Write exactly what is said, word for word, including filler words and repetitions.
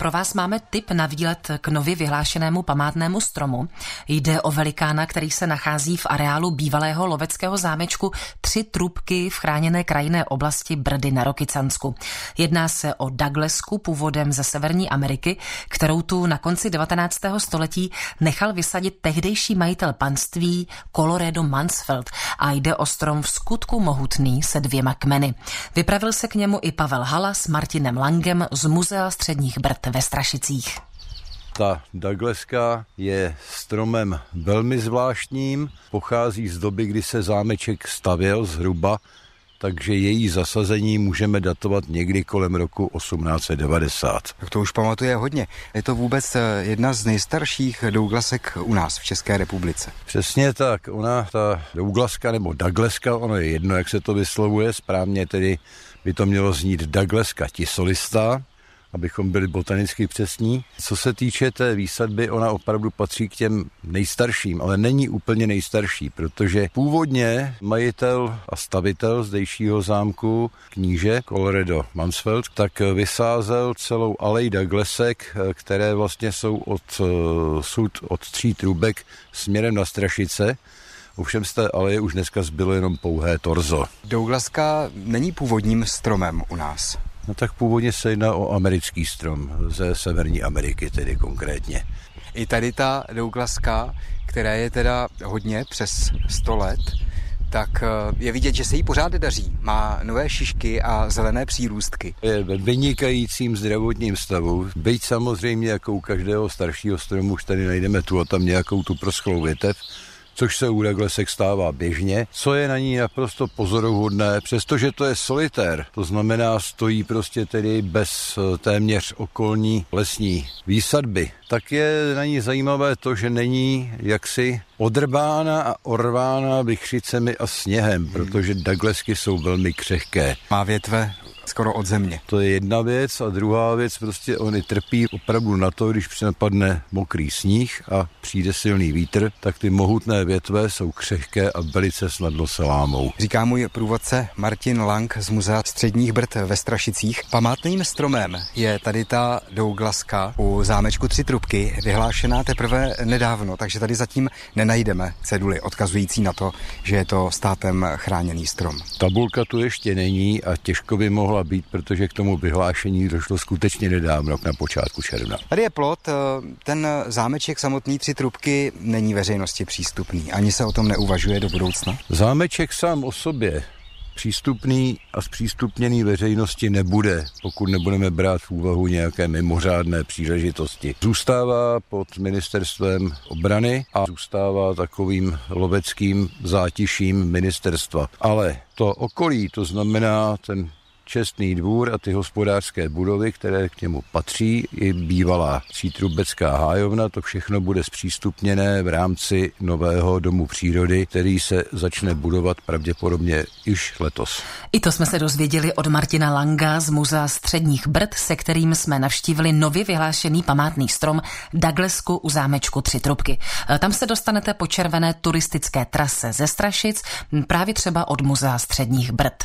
Pro vás máme tip na výlet k nově vyhlášenému památnému stromu. Jde o velikána, který se nachází v areálu bývalého loveckého zámečku Tři Trubky v chráněné krajinné oblasti Brdy na Rokycansku. Jedná se o Douglasku původem ze Severní Ameriky, kterou tu na konci devatenáctého století nechal vysadit tehdejší majitel panství Colloredo-Mansfeld a jde o strom v skutku mohutný se dvěma kmeny. Vypravil se k němu i Pavel Hala s Martinem Langem z Muzea středních Brd ve Strašicích. Ta Douglaska je stromem velmi zvláštním, pochází z doby, kdy se zámeček stavěl zhruba, takže její zasazení můžeme datovat někdy kolem roku osmnáct devadesát. Tak to už pamatuje hodně. Je to vůbec jedna z nejstarších Douglasek u nás v České republice. Přesně tak. Ona, ta Douglaska nebo Douglaska, ono je jedno, jak se to vyslovuje, správně tedy by to mělo znít Douglaska tisolistá, abychom byli botanicky přesní. Co se týče té výsadby, ona opravdu patří k těm nejstarším, ale není úplně nejstarší, protože původně majitel a stavitel zdejšího zámku, kníže Colloredo-Mansfeld, tak vysázel celou alej Douglasek, které vlastně jsou od, jsou od Tří Trubek směrem na Strašice. Ovšem z té aleje už dneska zbylo jenom pouhé torzo. Douglaska není původním stromem u nás. No tak původně se jedná o americký strom, ze Severní Ameriky tedy konkrétně. I tady ta Douglaska, která je teda hodně přes sto let, tak je vidět, že se jí pořád daří. Má nové šišky a zelené přírůstky. Je ve vynikajícím zdravotním stavu. Byť samozřejmě jako u každého staršího stromu už tady najdeme tu a tam nějakou tu proschlou větev, což se u Douglasek stává běžně, co je na ní naprosto pozoruhodné, přestože to je solitér, to znamená stojí prostě tedy bez téměř okolní lesní výsadby, tak je na ní zajímavé to, že není jaksi odrbána a orvána vychřicemi a sněhem, hmm. protože Douglasky jsou velmi křehké. Má větve skoro od země. To je jedna věc a druhá věc, prostě oni trpí opravdu na to, když přepadne mokrý sníh a přijde silný vítr, tak ty mohutné větve jsou křehké a velice snadno se lámou. Říká můj průvodce Martin Lang z Muzea středních Brd ve Strašicích. Památným stromem je tady ta Douglaska u zámečku Tři Trubky, vyhlášená teprve nedávno, takže tady zatím nenajdeme ceduly odkazující na to, že je to státem chráněný strom. Tabulka tu ještě není a těžko by mohla být, protože k tomu vyhlášení došlo skutečně nedávno, na počátku června. Tady je plot, ten zámeček samotný Tři Trubky není veřejnosti přístupný, ani se o tom neuvažuje do budoucna. Zámeček sám o sobě přístupný a zpřístupněný veřejnosti nebude, pokud nebudeme brát v úvahu nějaké mimořádné příležitosti. Zůstává pod ministerstvem obrany a zůstává takovým loveckým zátiším ministerstva. Ale to okolí, to znamená ten Čestný dvůr a ty hospodářské budovy, které k němu patří, i bývalá třítrubecká hájovna, to všechno bude zpřístupněné v rámci nového domu přírody, který se začne budovat pravděpodobně již letos. I to jsme se dozvěděli od Martina Langa z Muzea středních Brd, se kterým jsme navštívili nově vyhlášený památný strom Douglasku u zámečku Tři Trubky. Tam se dostanete po červené turistické trase ze Strašic, právě třeba od Muzea středních Brd.